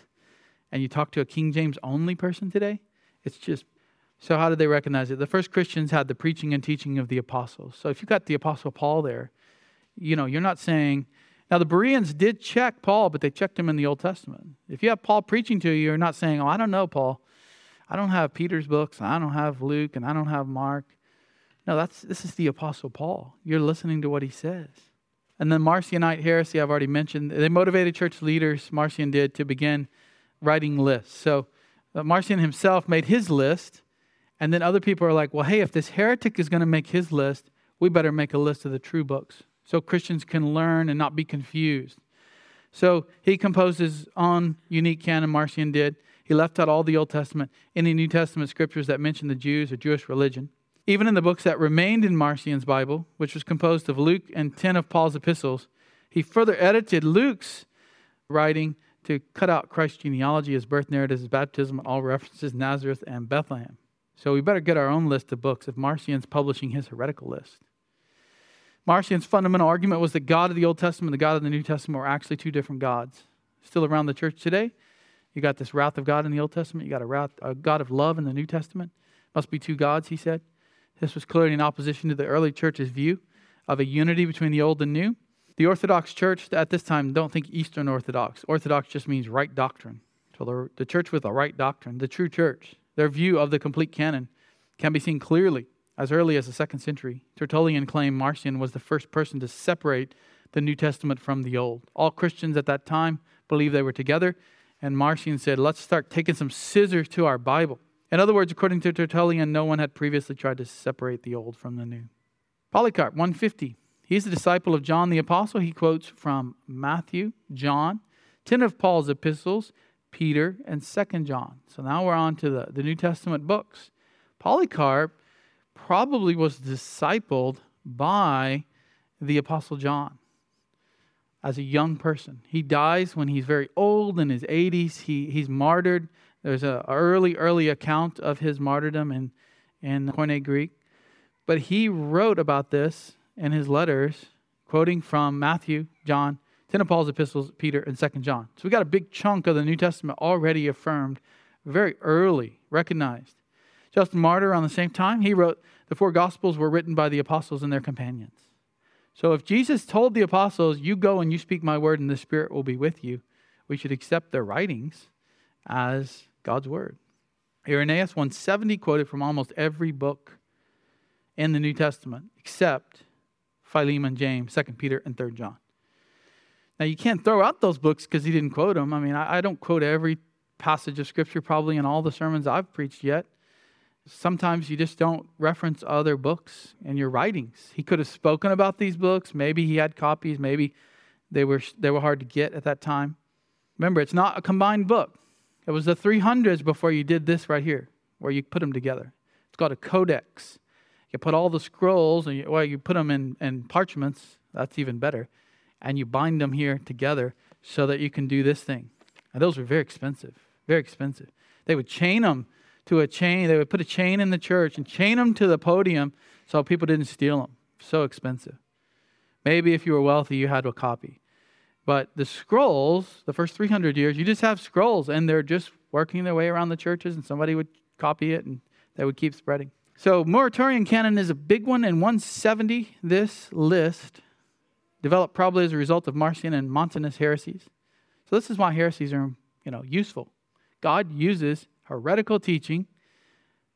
And you talk to a King James only person today. It's just, so how did they recognize it? The first Christians had the preaching and teaching of the apostles. So if you got the Apostle Paul there, you know, you're not saying, now the Bereans did check Paul, but they checked him in the Old Testament. If you have Paul preaching to you, you're not saying, oh, I don't know, Paul. I don't have Peter's books. And I don't have Luke and I don't have Mark. No, that's this is the Apostle Paul. You're listening to what he says. And then Marcionite heresy, I've already mentioned. They motivated church leaders, Marcion did, to begin writing lists. So Marcion himself made his list. And then other people are like, well, hey, if this heretic is going to make his list, we better make a list of the true books so Christians can learn and not be confused. So he composed his own unique canon, Marcion did. He left out all the Old Testament, any New Testament scriptures that mention the Jews or Jewish religion. Even in the books that remained in Marcion's Bible, which was composed of Luke and ten of Paul's epistles, he further edited Luke's writing to cut out Christ's genealogy, his birth narratives, his baptism, and all references to Nazareth and Bethlehem. So we better get our own list of books if Marcion's publishing his heretical list. Marcion's fundamental argument was the God of the Old Testament and the God of the New Testament were actually two different gods. Still around the church today, you got this wrath of God in the Old Testament, you got a, wrath, a God of love in the New Testament. Must be two gods, he said. This was clearly in opposition to the early church's view of a unity between the old and new. The Orthodox Church at this time, don't think Eastern Orthodox. Orthodox just means right doctrine. So the church with a right doctrine, the true church, their view of the complete canon can be seen clearly as early as the second century. Tertullian claimed Marcion was the first person to separate the New Testament from the Old. All Christians at that time believed they were together, and Marcion said, let's start taking some scissors to our Bible. In other words, according to Tertullian, no one had previously tried to separate the old from the new. Polycarp, one fifty. He's a disciple of John the Apostle. He quotes from Matthew, John, ten of Paul's epistles, Peter, and Second John. So now we're on to the, the New Testament books. Polycarp probably was discipled by the Apostle John as a young person. He dies when he's very old, in his eighties. He, he's martyred. There's an early, early account of his martyrdom in, in Koine Greek. But he wrote about this in his letters, quoting from Matthew, John, ten of Paul's epistles, Peter, and Second John. So we got a big chunk of the New Testament already affirmed, very early, recognized. Justin Martyr, around the same time, he wrote, the four Gospels were written by the apostles and their companions. So if Jesus told the apostles, you go and you speak my word and the Spirit will be with you, we should accept their writings as God's Word. Irenaeus one seventy quoted from almost every book in the New Testament except Philemon, James, Second Peter, and Third John. Now you can't throw out those books because he didn't quote them. I mean, I, I don't quote every passage of Scripture probably in all the sermons I've preached yet. Sometimes you just don't reference other books in your writings. He could have spoken about these books. Maybe he had copies. Maybe they were they were hard to get at that time. Remember, it's not a combined book. It was the three hundreds before you did this right here, where you put them together. It's called a codex. You put all the scrolls, and you, well, you put them in, in parchments. That's even better. And you bind them here together so that you can do this thing. And those were very expensive, very expensive. They would chain them to a chain. They would put a chain in the church and chain them to the podium So people didn't steal them. So expensive. Maybe if you were wealthy, you had a copy. But the scrolls, the first three hundred years, you just have scrolls, and they're just working their way around the churches, and somebody would copy it, and they would keep spreading. So Muratorian Canon is a big one, and one seventy, this list, developed probably as a result of Marcion and Montanus heresies. So this is why heresies are, you know, useful. God uses heretical teaching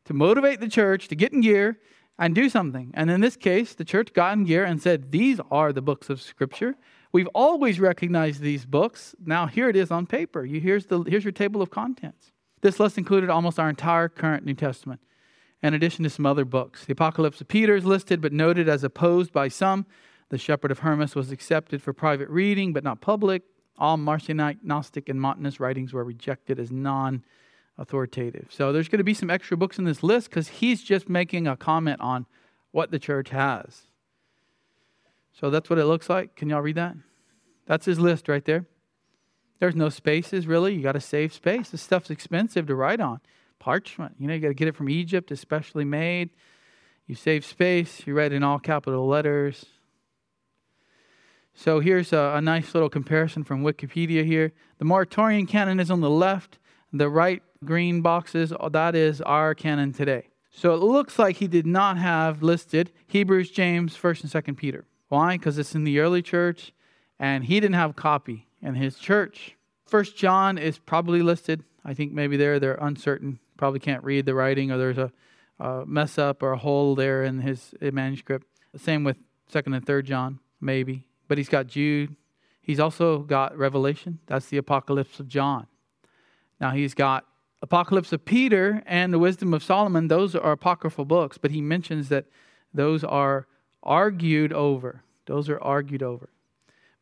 to motivate the church to get in gear and do something. And in this case, the church got in gear and said, these are the books of Scripture. We've always recognized these books. Now here it is on paper. You, here's, the, here's your table of contents. This list included almost our entire current New Testament, in addition to some other books. The Apocalypse of Peter is listed but noted as opposed by some. The Shepherd of Hermas was accepted for private reading but not public. All Marcionite, Gnostic, and Montanist writings were rejected as non-authoritative. So there's going to be some extra books in this list because he's just making a comment on what the church has. So that's what it looks like. Can y'all read that? That's his list right there. There's no spaces, really. You got to save space. This stuff's expensive to write on. Parchment. You know, you got to get it from Egypt, especially made. You save space. You write in all capital letters. So here's a, a nice little comparison from Wikipedia here. The Muratorian Canon is on the left. The right green boxes, that is our canon today. So it looks like he did not have listed Hebrews, James, First and Second Peter. Why? Because it's in the early church, and he didn't have a copy in his church. First John is probably listed. I think maybe there they're uncertain. Probably can't read the writing, or there's a, a mess up or a hole there in his manuscript. Same with Second and Third John, maybe. But he's got Jude. He's also got Revelation. That's the Apocalypse of John. Now he's got Apocalypse of Peter and the Wisdom of Solomon. Those are apocryphal books, but he mentions that those are argued over. Those are argued over.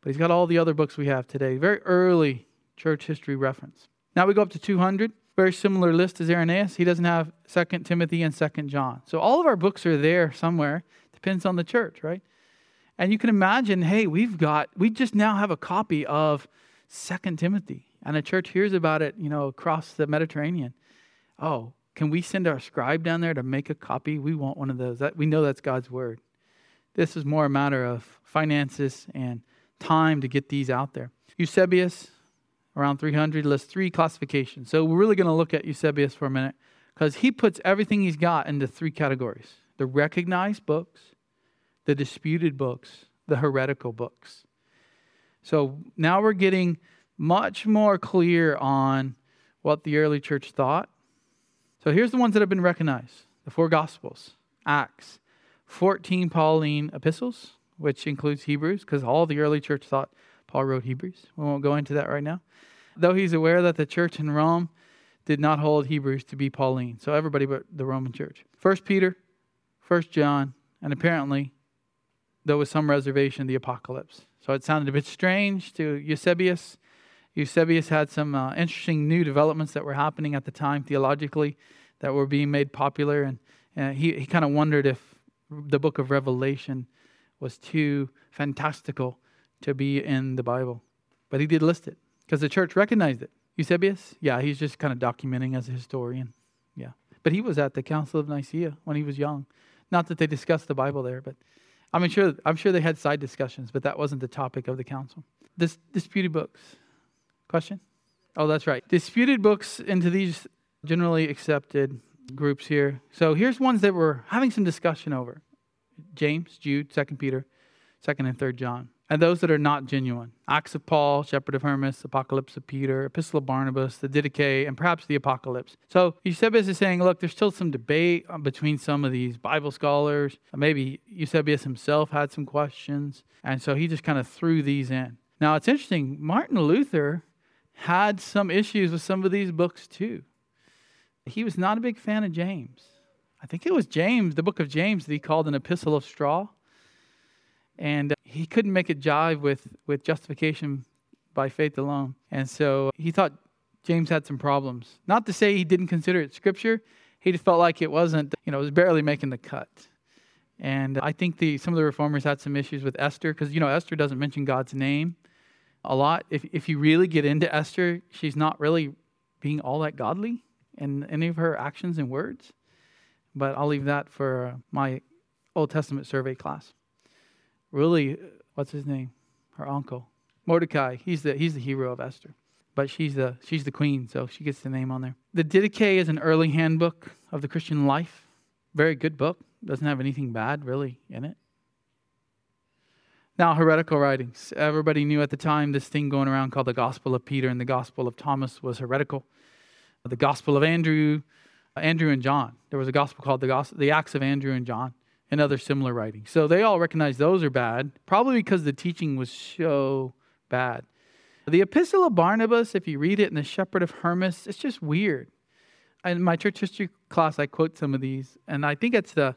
But he's got all the other books we have today. Very early church history reference. Now we go up to two hundred. Very similar list as Irenaeus. He doesn't have Second Timothy and Second John. So all of our books are there somewhere. Depends on the church, right? And you can imagine, hey, we've got, we just now have a copy of Second Timothy. And a church hears about it, you know, across the Mediterranean. Oh, can we send our scribe down there to make a copy? We want one of those. That, we know that's God's word. This is more a matter of finances and time to get these out there. Eusebius, around three hundred, lists three classifications. So we're really going to look at Eusebius for a minute because he puts everything he's got into three categories. The recognized books, the disputed books, the heretical books. So now we're getting much more clear on what the early church thought. So here's the ones that have been recognized. The four Gospels, Acts, fourteen Pauline epistles, which includes Hebrews, because all the early church thought Paul wrote Hebrews. We won't go into that right now. Though he's aware that the church in Rome did not hold Hebrews to be Pauline. So everybody but the Roman church. First Peter, First John, and apparently, though with some reservation, the Apocalypse. So it sounded a bit strange to Eusebius. Eusebius had some uh, interesting new developments that were happening at the time theologically that were being made popular. And uh, he, he kind of wondered if the book of Revelation was too fantastical to be in the Bible. But he did list it because the church recognized it. Eusebius? Yeah, he's just kind of documenting as a historian. Yeah. But he was at the Council of Nicaea when he was young. Not that they discussed the Bible there, but I mean, sure, I'm sure they had side discussions, but that wasn't the topic of the council. Dis- disputed books. Question? Oh, that's right. Disputed books into these generally accepted groups here. So here's ones that we're having some discussion over. James, Jude, Second Peter, Second and Third John. And those that are not genuine. Acts of Paul, Shepherd of Hermas, Apocalypse of Peter, Epistle of Barnabas, the Didache, and perhaps the Apocalypse. So Eusebius is saying, look, there's still some debate between some of these Bible scholars. Maybe Eusebius himself had some questions. And so he just kind of threw these in. Now, it's interesting. Martin Luther had some issues with some of these books too. He was not a big fan of James. I think it was James, the book of James, that he called an epistle of straw. And uh, he couldn't make it jive with, with justification by faith alone. And so he thought James had some problems. Not to say he didn't consider it scripture. He just felt like it wasn't, you know, it was barely making the cut. And uh, I think the some of the reformers had some issues with Esther because, you know, Esther doesn't mention God's name a lot. If if you really get into Esther, she's not really being all that godly in any of her actions and words. But I'll leave that for uh, my Old Testament survey class. Really, what's his name? Her uncle, Mordecai. He's the he's the hero of Esther, but she's the she's the queen, so she gets the name on there. The Didache is an early handbook of the Christian life. Very good book. Doesn't have anything bad really in it. Now, heretical writings. Everybody knew at the time this thing going around called the Gospel of Peter and the Gospel of Thomas was heretical. The Gospel of Andrew, Andrew and John. There was a gospel called the Gospel, the Acts of Andrew and John, and other similar writings. So they all recognize those are bad, probably because the teaching was so bad. The Epistle of Barnabas, if you read it, and the Shepherd of Hermas, it's just weird. In my church history class, I quote some of these, and I think it's the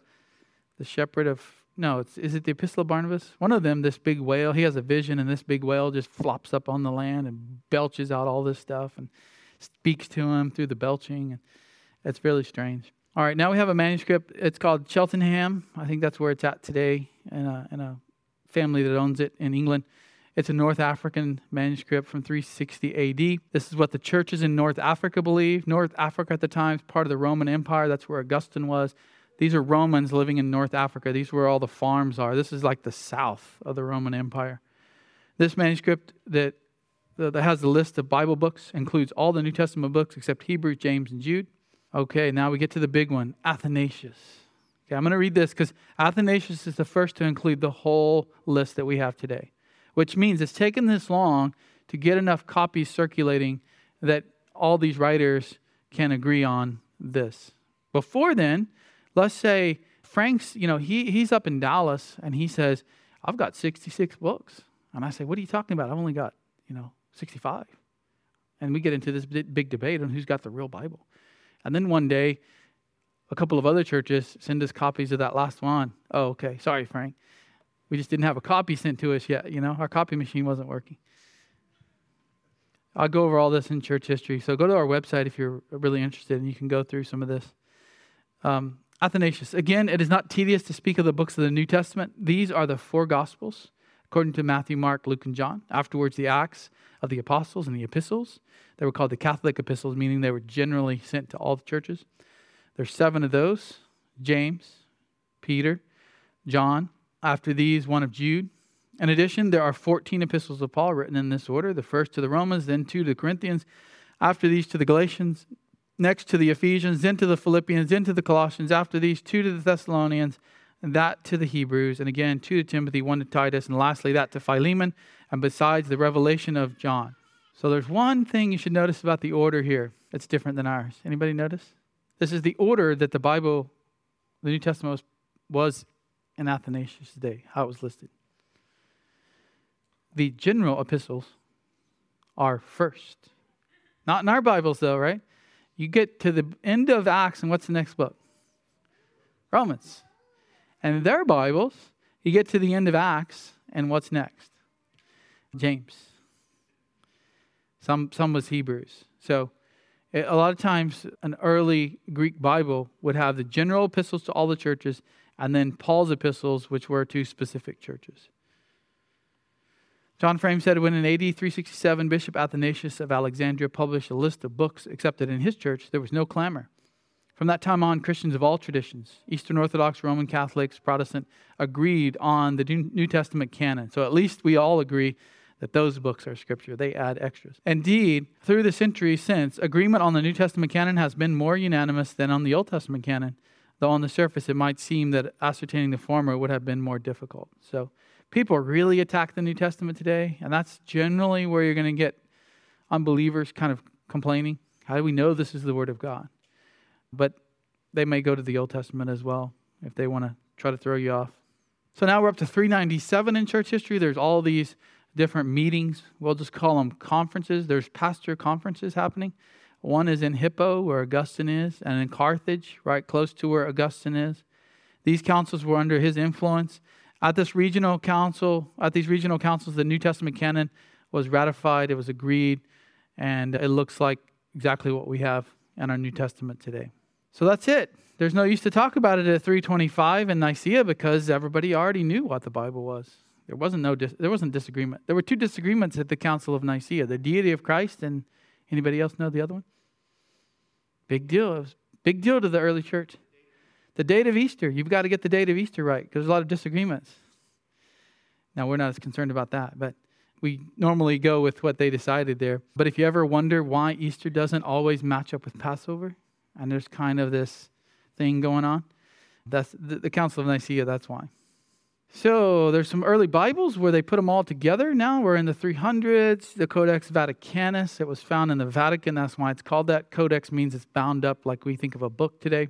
the Shepherd of No, it's, is it the Epistle of Barnabas? One of them, this big whale, he has a vision, and this big whale just flops up on the land and belches out all this stuff and speaks to him through the belching. And it's really strange. All right, now we have a manuscript. It's called Cheltenham. I think that's where it's at today, in a, in a family that owns it in England. It's a North African manuscript from three sixty A D. This is what the churches in North Africa believe. North Africa at the time is part of the Roman Empire. That's where Augustine was. These are Romans living in North Africa. These were all the farms are. This is like the south of the Roman Empire. This manuscript that, that has the list of Bible books includes all the New Testament books except Hebrew, James, and Jude. Okay, now we get to the big one, Athanasius. Okay, I'm going to read this because Athanasius is the first to include the whole list that we have today, which means it's taken this long to get enough copies circulating that all these writers can agree on this. Before then, let's say Frank's, you know, he he's up in Dallas and he says, I've got sixty-six books. And I say, what are you talking about? I've only got, you know, sixty-five. And we get into this big debate on who's got the real Bible. And then one day, a couple of other churches send us copies of that last one. Oh, okay. Sorry, Frank. We just didn't have a copy sent to us yet. You know, our copy machine wasn't working. I'll go over all this in church history. So go to our website if you're really interested and you can go through some of this. Um, Athanasius. Again, it is not tedious to speak of the books of the New Testament. These are the four Gospels, according to Matthew, Mark, Luke, and John. Afterwards, the Acts of the Apostles and the Epistles. They were called the Catholic Epistles, meaning they were generally sent to all the churches. There's seven of those. James, Peter, John. After these, one of Jude. In addition, there are fourteen Epistles of Paul written in this order. The first to the Romans, then two to the Corinthians. After these, to the Galatians. Next to the Ephesians, then to the Philippians, then to the Colossians. After these, two to the Thessalonians, and that to the Hebrews. And again, two to Timothy, one to Titus, and lastly, that to Philemon. And besides, the revelation of John. So there's one thing you should notice about the order here. It's different than ours. Anybody notice? This is the order that the Bible, the New Testament was, was in Athanasius' day, how it was listed. The general epistles are first. Not in our Bibles though, right? You get to the end of Acts, and what's the next book? Romans. And their Bibles, you get to the end of Acts, and what's next? James. Some some was Hebrews. So it, a lot of times, an early Greek Bible would have the general epistles to all the churches, and then Paul's epistles, which were to specific churches. John Frame said when in A D three sixty-seven, Bishop Athanasius of Alexandria published a list of books accepted in his church, there was no clamor. From that time on, Christians of all traditions, Eastern Orthodox, Roman Catholics, Protestant, agreed on the New Testament canon. So at least we all agree that those books are Scripture. They add extras. Indeed, through the centuries since, agreement on the New Testament canon has been more unanimous than on the Old Testament canon, though on the surface it might seem that ascertaining the former would have been more difficult. So people really attack the New Testament today, and that's generally where you're going to get unbelievers kind of complaining. How do we know this is the Word of God? But they may go to the Old Testament as well if they want to try to throw you off. So now we're up to three ninety-seven in church history. There's all these different meetings. We'll just call them conferences. There's pastor conferences happening. One is in Hippo, where Augustine is, and in Carthage, right close to where Augustine is. These councils were under his influence. At this regional council, at these regional councils, the New Testament canon was ratified, it was agreed, and it looks like exactly what we have in our New Testament today. So that's it. There's no use to talk about it at three twenty-five in Nicaea because everybody already knew what the Bible was. There wasn't no dis- there wasn't disagreement. There were two disagreements at the Council of Nicaea, the deity of Christ, and anybody else know the other one? Big deal. It was a big deal to the early church. The date of Easter. You've got to get the date of Easter right, because there's a lot of disagreements. Now, we're not as concerned about that, but we normally go with what they decided there. But if you ever wonder why Easter doesn't always match up with Passover, and there's kind of this thing going on, that's the, the Council of Nicaea, that's why. So there's some early Bibles where they put them all together. Now we're in the three hundreds, the Codex Vaticanus. It was found in the Vatican. That's why it's called that. Codex means it's bound up like we think of a book today.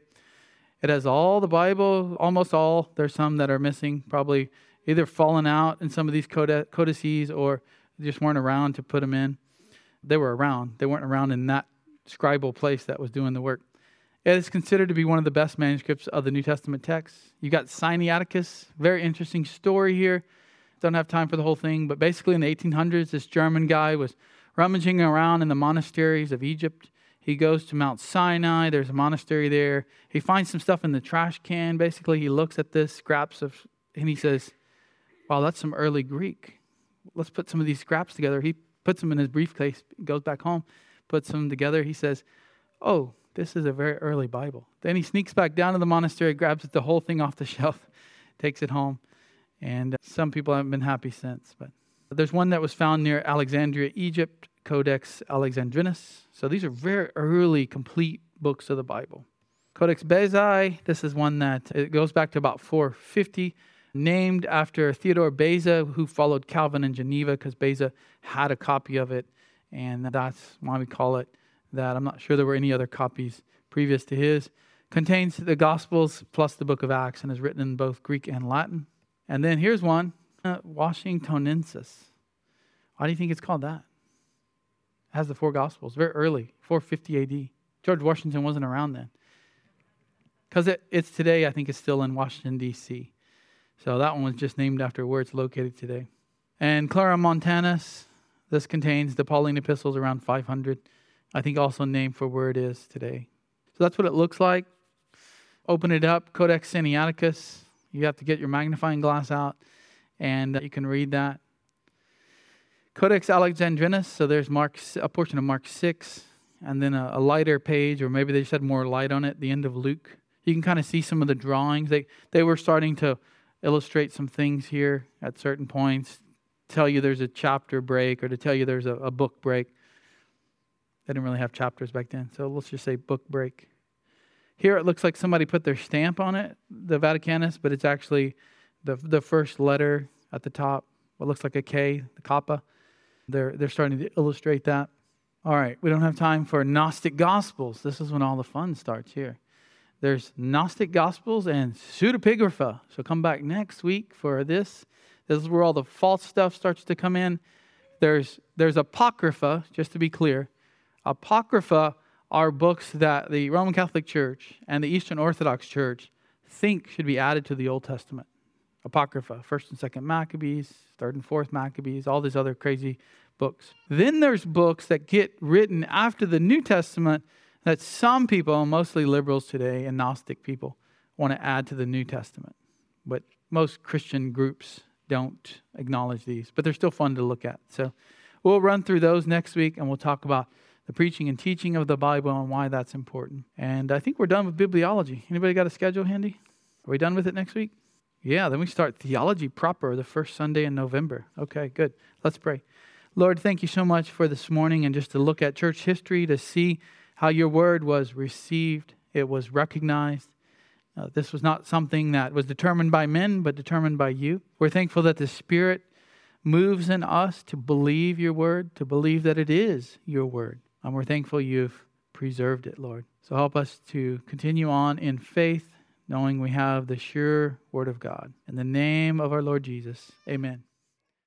It has all the Bible, almost all. There's some that are missing, probably either fallen out in some of these code- codices or just weren't around to put them in. They were around. They weren't around in that scribal place that was doing the work. It is considered to be one of the best manuscripts of the New Testament text. You got Sinaiticus, very interesting story here. Don't have time for the whole thing, but basically in the eighteen hundreds, this German guy was rummaging around in the monasteries of Egypt. He goes to Mount Sinai. There's a monastery there. He finds some stuff in the trash can. Basically, he looks at this, scraps of, and he says, wow, that's some early Greek. Let's put some of these scraps together. He puts them in his briefcase, goes back home, puts them together. He says, oh, this is a very early Bible. Then he sneaks back down to the monastery, grabs the whole thing off the shelf, takes it home. And some people haven't been happy since. But there's one that was found near Alexandria, Egypt, Codex Alexandrinus. So these are very early, complete books of the Bible. Codex Bezae, this is one that it goes back to about four fifty, named after Theodore Beza, who followed Calvin in Geneva, because Beza had a copy of it. And that's why we call it that. I'm not sure there were any other copies previous to his. Contains the Gospels plus the book of Acts and is written in both Greek and Latin. And then here's one, uh, Washingtonensis. Why do you think it's called that? It has the four Gospels, very early, four fifty A D. George Washington wasn't around then. Because it, it's today, I think it's still in Washington, D C. So that one was just named after where it's located today. And Claramontanus, this contains the Pauline epistles around five hundred. I think also named for where it is today. So that's what it looks like. Open it up, Codex Sinaiticus. You have to get your magnifying glass out, and you can read that. Codex Alexandrinus, so there's Mark, a portion of Mark six, and then a, a lighter page, or maybe they just had more light on it, the end of Luke. You can kind of see some of the drawings. They, they were starting to illustrate some things here at certain points, tell you there's a chapter break, or to tell you there's a, a book break. They didn't really have chapters back then, so let's just say book break. Here it looks like somebody put their stamp on it, the Vaticanus, but it's actually the the first letter at the top, what looks like a K, the Kappa. They're, they're starting to illustrate that. All right, we don't have time for Gnostic Gospels. This is when all the fun starts here. There's Gnostic Gospels and Pseudepigrapha, so come back next week for this. This is where all the false stuff starts to come in. There's There's Apocrypha, just to be clear. Apocrypha are books that the Roman Catholic Church and the Eastern Orthodox Church think should be added to the Old Testament. Apocrypha, First and Second Maccabees, Third and Fourth Maccabees, all these other crazy books. Then there's books that get written after the New Testament that some people, mostly liberals today and Gnostic people, want to add to the New Testament. But most Christian groups don't acknowledge these, but they're still fun to look at. So we'll run through those next week, and we'll talk about the preaching and teaching of the Bible and why that's important. And I think we're done with bibliology. Anybody got a schedule handy? Are we done with it next week? Yeah, then we start theology proper the first Sunday in November. Okay, good. Let's pray. Lord, thank you so much for this morning and just to look at church history, to see how your word was received. It was recognized. Uh, this was not something that was determined by men, but determined by you. We're thankful that the Spirit moves in us to believe your word, to believe that it is your word. And we're thankful you've preserved it, Lord. So help us to continue on in faith, knowing we have the sure word of God. In the name of our Lord Jesus, amen.